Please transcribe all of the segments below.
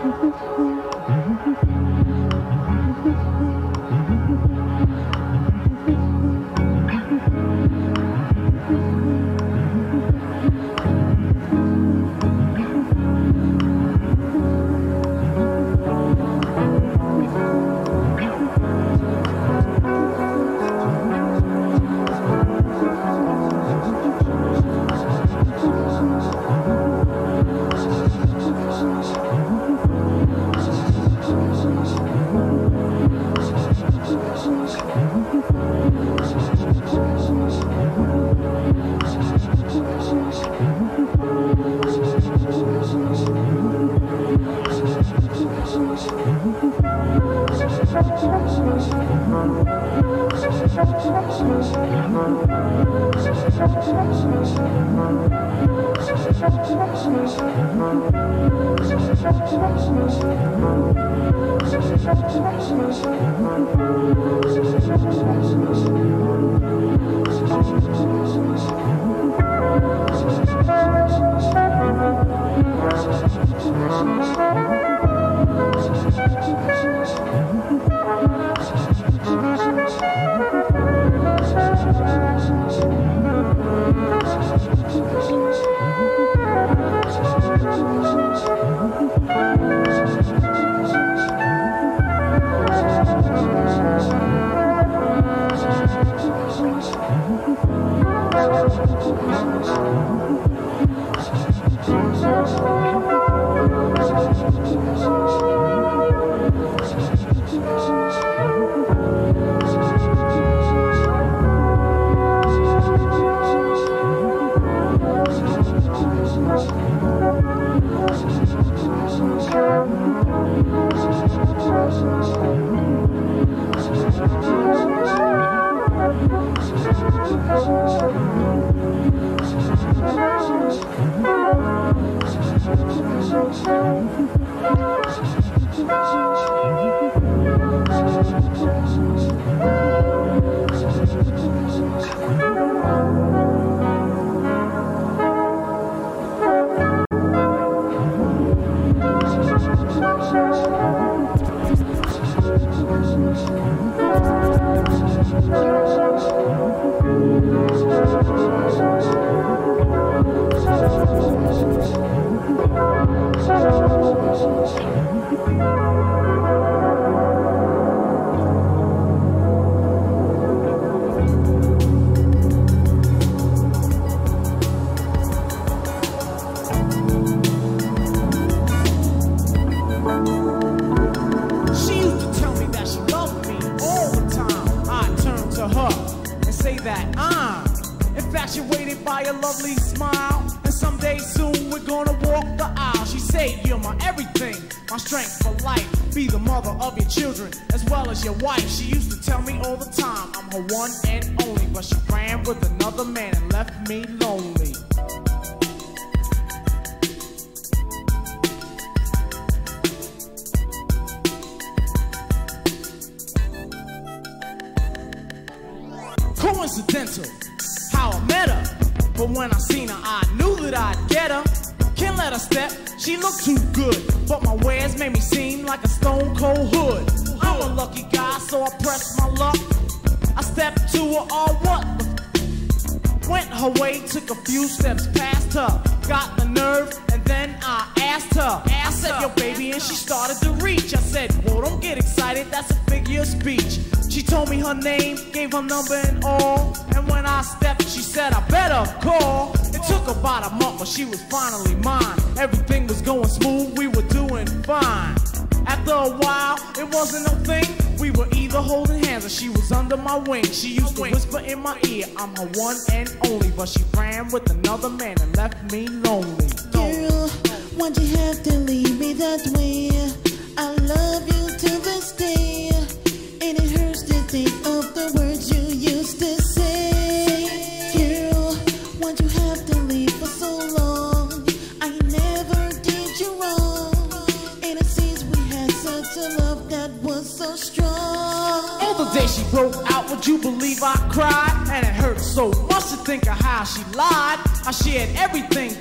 Everything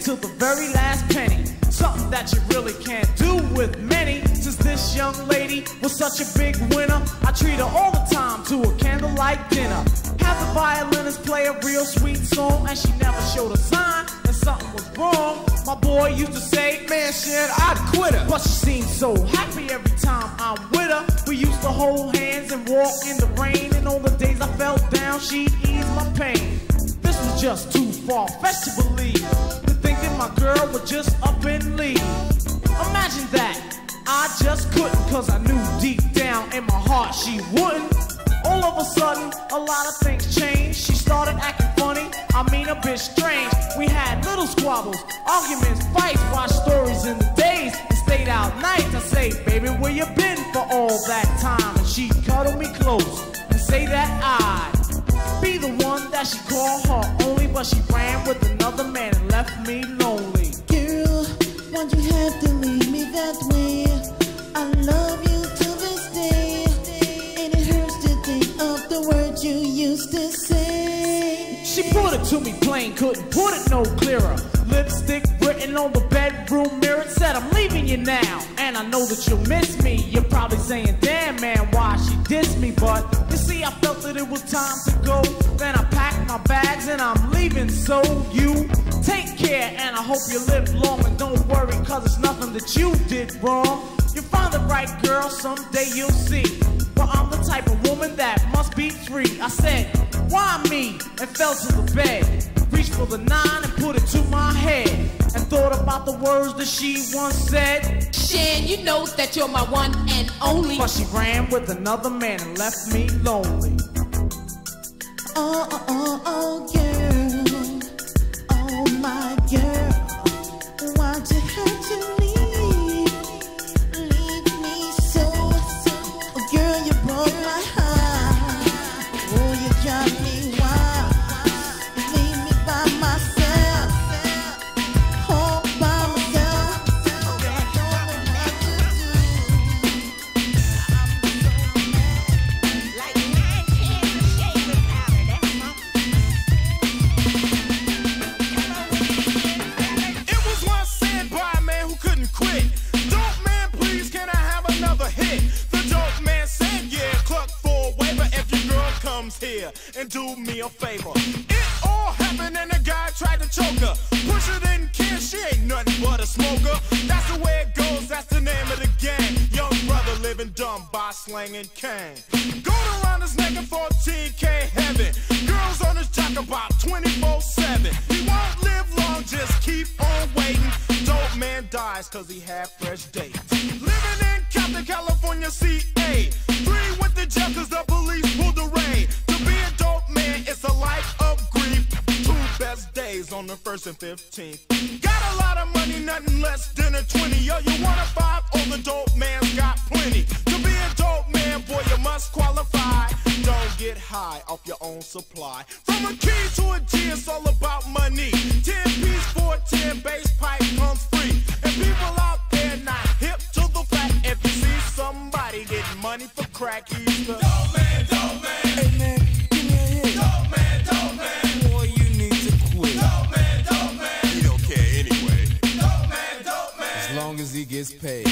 till the very last penny, something that you really can't do with many. young lady was such a big winner. I treat her all the time to a candlelight dinner. Have the violinist play a real sweet song, and she never showed a sign that something was wrong. My boy used to say, man, shit, I'd quit her. But she seemed so happy every time I'm with her. We used to hold hands and walk in the rain, and on the days I fell down, she'd ease my pain. This was just too far-fetched to believe, to think that my girl would just up and leave. Imagine that. I just couldn't, cause I knew deep down in my heart she wouldn't. All of a sudden, a lot of things changed. She started acting funny, I mean a bit strange. We had little squabbles, arguments, fights, watched stories in the days, and stayed out nights. I say, baby, where you been for all that time? And she'd cuddle me close and say that I'd be the one that she called her only, but she ran with another man and left me lonely. Girl, why'd you have to leave me that way? I love you to this day, and it hurts to think of the words you used to say. She put it to me plain, couldn't put it no clearer. Lipstick written on the bedroom mirror, said I'm leaving you now, and I know that you'll miss me. You're probably saying, damn man, why she dissed me? But you see, I felt that it was time to go. Then I packed my bags and I'm leaving, so you take care, and I hope you live long, and don't worry, cause it's nothing that you did wrong. You find the right girl, someday you'll see. But I'm the type of woman that must be free. I said, why me? And fell to the bed, reached for the 9 and put it to my head, and thought about the words that she once said. Shan, you know that you're my one and only. But she ran with another man and left me lonely. Oh, oh, oh, oh, girl. Oh, my girl. Why'd you have to slanging cane. Going around his neck and 14K heaven. Girls on his jock about 24/7. He won't live long, just keep on waiting. Dope man dies cause he had fresh dates. Living in Compton, California, CA. 3 with the jail cause the police pulled the raid. To be a dope man, it's a life of grief. 2 best days on the 1st and 15th. Got a lot of money, nothing less than a 20. Yo, you want a 5? Oh, the dope man's got plenty. Qualified, don't get high off your own supply. From a key to a G, it's all about money. 10-piece, 410, bass pipe comes free. And people out there not hip to the fact, if you see somebody getting money for crack, he's the dope man, dope man. He gets paid.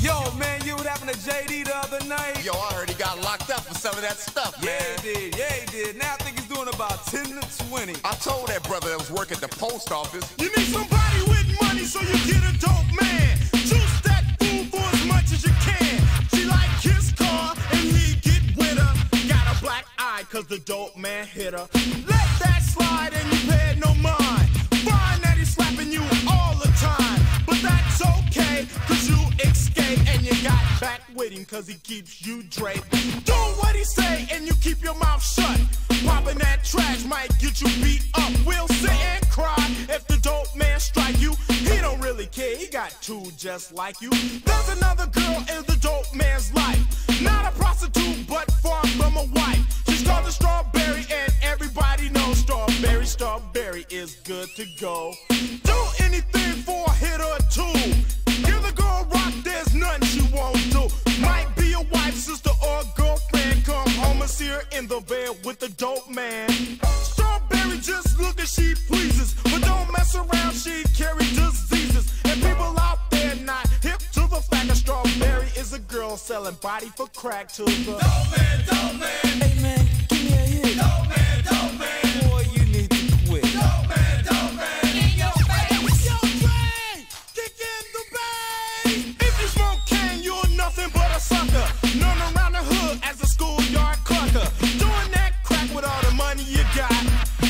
Yo, man, you was having a JD the other night. Yo, I heard he got locked up for selling that stuff, man. Yeah, he did. Now I think he's doing about 10 to 20. I told that brother that was working at the post office. You need somebody with money so you get a dope man. Juice that fool for as much as you can. She like his car and he get with her. Got a black eye cause the dope man hit her. Let that slide and you paid no mind. Find that he's slapping you all the time. But that's okay, cause you escape, and you got back with him cause he keeps you draped. Do what he say and you keep your mouth shut. Popping that trash might get you beat up. We'll sit and cry if the dope man strike you. He don't really care, he got 2 just like you. There's another girl in the dope man's life. Not a prostitute, but far from a wife. She's called the Strawberry, and everybody knows Strawberry. Strawberry is good to go. Do anything for a hit or two. Give the girl rock, there's nothing she won't do. Might be a wife, sister, or girlfriend. Come home and see her in the bed with the dope man. Strawberry just look as she pleases, but don't mess around, she carry diseases. And people out there not hip to the fact that Strawberry is a girl on selling body for crack to the dope man, hey man, give me a hit. Dope man, boy, you need to quit. Dope man, in your face, yo, Dre, kick in the bay. If you smoke cane, you're nothing but a sucker. None around the hood as a schoolyard clucker. Doing that crack with all the money you got.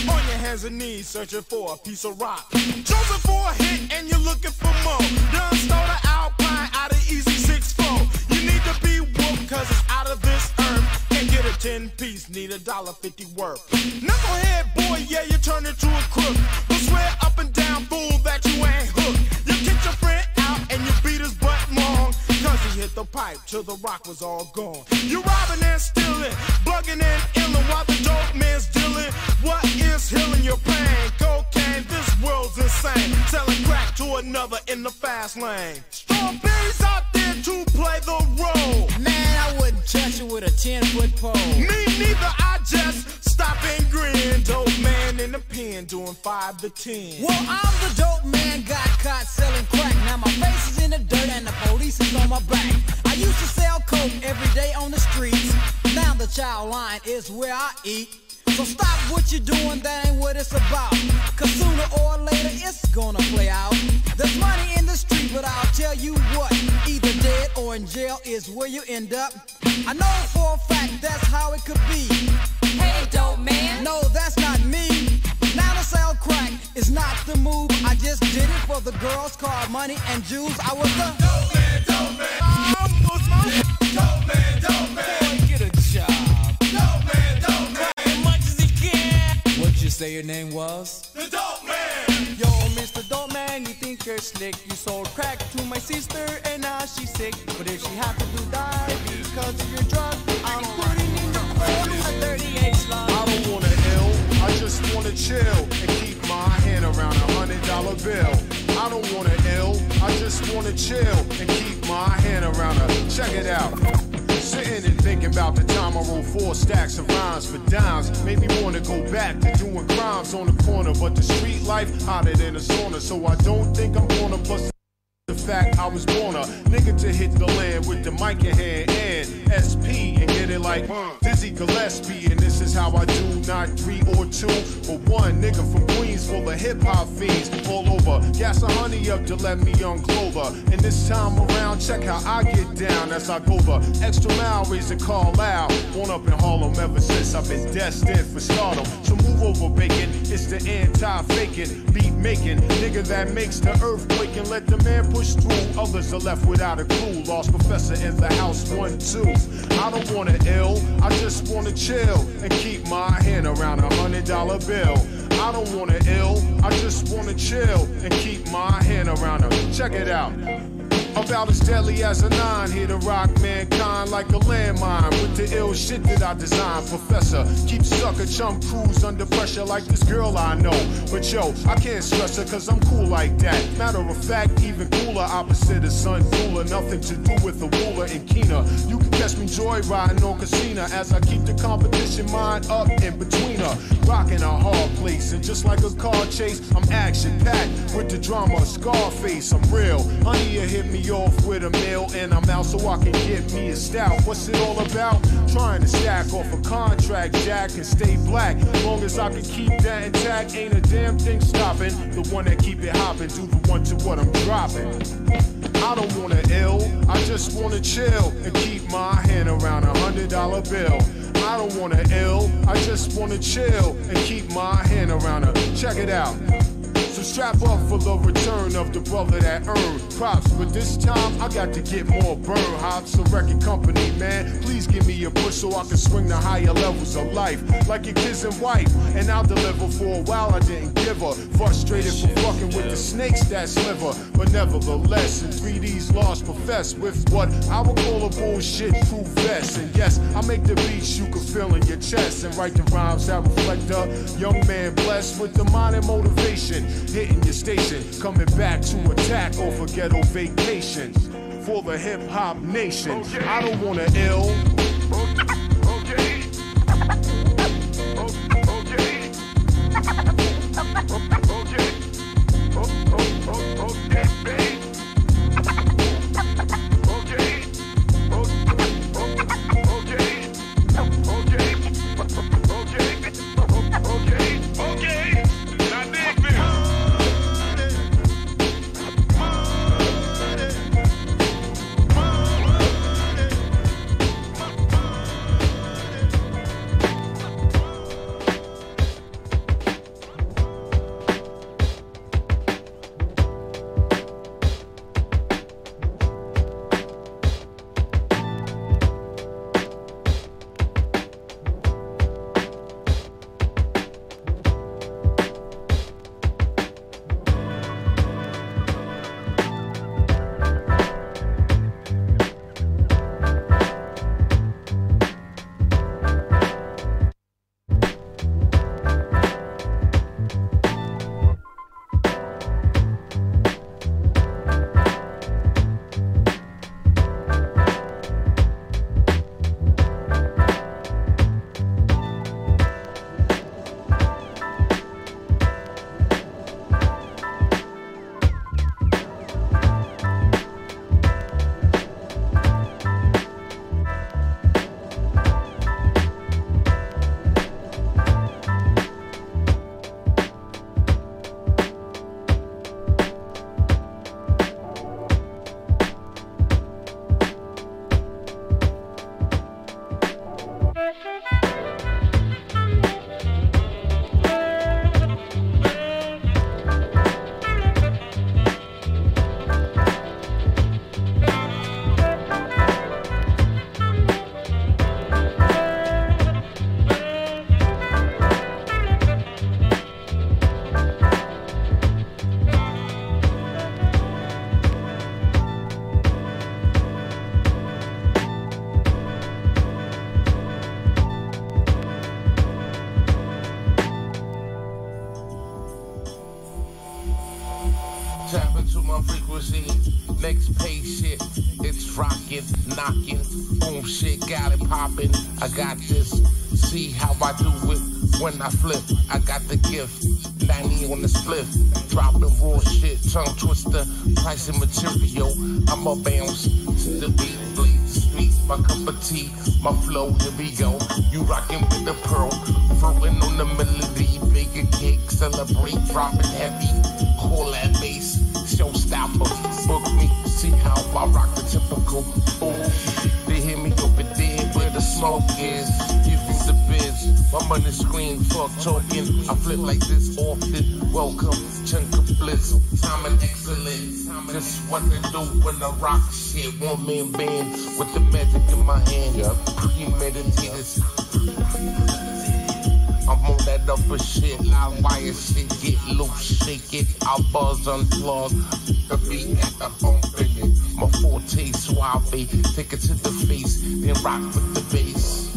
On your hands and knees, searching for a piece of rock. Chosen for a hit and you're looking for more. Done stole the Alpine out of Easy 6-4. You need to be woke, cause it's out of this earth. Can't get a 10-piece, need $1.50 worth. Knucklehead boy, yeah, you turn into a crook. But swear up and down, fool, that you ain't hooked. You kicked your friend out and you beat his butt long, cause he hit the pipe till the rock was all gone. You robbing and stealing, bugging and illing, while the dope man's dealing. What is healing your pain? Cocaine, this world's insane. Selling crack to another in the fast lane. Strong bees out there to play the role. Man, I wouldn't touch you with a 10-foot pole. Me neither, I just stop and grin. Dope man in the pen doing 5 to 10. Well, I'm the dope man, got caught selling crack. Now my face is in the dirt and the police is on my back. I used to sell coke every day on the streets. Now the child line is where I eat. So stop what you're doing, that ain't what it's about. Cause sooner or later it's gonna play out. There's money in the street, but I'll tell you what, either dead or in jail is where you end up. I know for a fact that's how it could be. Hey dope man, no, that's not me. Now to sell crack is not the move. I just did it for the girls, car, money, and Jews. I was the dope man, dope man. Dope man, dope man. Boy, get a job. Dope man, dope man. Say your name was the dope man. Yo, Mr. Dope Man, you think you're slick. You sold crack to my sister and now she's sick. But if she happened to die because of your drug, I'm putting in your phone a 38 slot. I don't wanna ill, I just wanna chill and keep my hand around $100 bill. I don't wanna ill, I just wanna chill and keep my hand around her. Check it out. Sitting and thinking about the time I rolled 4 stacks of rhymes for dimes. Made me wanna go back to doing crimes on the corner. But the street life hotter than a sauna, so I don't think I'm gonna bust the fact I was born a nigga to hit the land with the mic in hand and SP and get it like Dizzy Gillespie. And this is how I do, not 3 or 2, but 1 nigga from Queens full of hip-hop fiends all over. Gas a honey up to let me unclothe her. And this time around, check how I get down as I go the extra mile, raise a call out. Born up in Harlem ever since, I've been destined for stardom. So move over, bacon, it's the anti-faking, beat-making nigga that makes the earthquake and let the man push through. Others are left without a clue. Lost professor in the house, 1, 2. I don't wanna ill, I just wanna chill and keep my hand around $100 bill. I don't wanna ill, I just wanna chill and keep my hand around her. Check it out. About as deadly as a 9, here to rock mankind like a landmine with the ill shit that I designed. Professor, keep sucker chump crews under pressure like this girl I know. But yo, I can't stress her cause I'm cool like that. Matter of fact, even cooler, opposite of sun cooler. Nothing to do with a ruler and keener. You can catch me joyriding on Casino as I keep the competition mind up in between her. Rocking a hard place and just like a car chase, I'm action packed with the drama. Scarface, I'm real. Honey, you hit me off with a meal and I'm out so I can get me a stout. What's it all about? Trying to stack off a contract, jack, and stay black. Long as I can keep that intact, ain't a damn thing stopping. The one that keep it hopping, do the one to what I'm dropping. I don't wanna ill, I just wanna chill and keep my hand around $100 bill. I don't wanna ill, I just wanna chill and keep my hand around her. Check it out. So strap up for the return of the brother that earned props. But this time, I got to get more burn hops. A record company, man, please give me a push so I can swing to higher levels of life. Like your kids and wife, and I'll deliver for a while I didn't give her. Frustrated for fucking with the snakes that sliver. But nevertheless, in 3D's lost profess with what I would call a bullshit proof vest. And yes, I make the beats you can feel in your chest and write the rhymes that reflect a young man blessed with the mind and motivation. Hitting your station, coming back to attack over ghetto vacations for the hip hop nation. Okay. I don't wanna ill. Okay. Okay. Okay. Okay. Okay. Okay. knocking, own shit got it popping. I got this, see how I do it when I flip. I got the gift, 90 on the split, dropping raw shit, tongue twister, pricing material. I'm a bounce to the beat, bleeds, sweet, my cup of tea, my flow. Here we go, you rocking with the pearl, throwing on the melody, bigger kick, celebrate, dropping heavy, call that bass, showstopper, book me, see how I rock the typical. Ooh, they hear me over there where the smoke is. Give me the biz, I'm on the screen, fuck talking. I flip like this often. Welcome, chunk of bliss, time and excellence. This what I do when I rock shit. One man band with the magic in my hand. Premeditated. I'm on that upper shit, live wire shit, get loose, shake it, I buzz, unplug, the beat at the bump in it, my forte suave, take it to the face, then rock with the bass.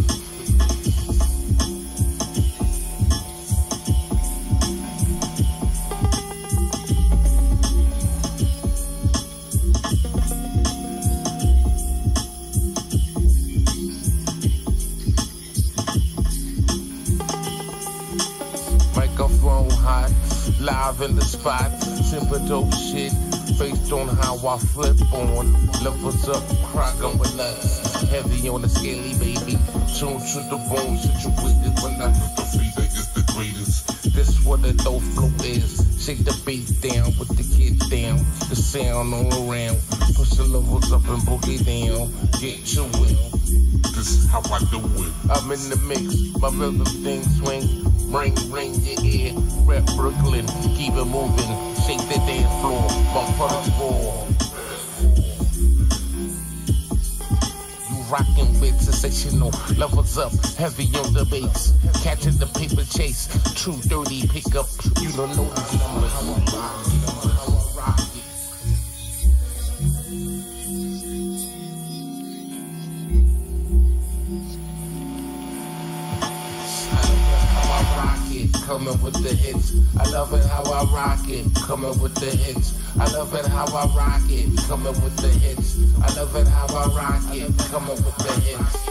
Microphone hot, live in the spot, simple dope shit, based on how I flip on, levels up, crockin' with nuts, heavy on the scaly baby, tune to the bone, situated when I hit the freezer is the greatest, this what a dope flow is, shake the beat down with the kid down, the sound all around, push the levels up and boogie down, get your will. This is how I do it. I'm in the mix, my rhythm thing swing, ring your ear, rap Brooklyn, keep it moving, shake the dance floor, my first roar. You rockin' with sensational, levels up, heavy on the bass, catching the paper chase, true dirty pickup, you don't know how I rock. Coming with the hits, I love it how I rock it. Coming with the hits, I love it how I rock it. Coming with the hits, I love it how I rock it. Coming with the hits.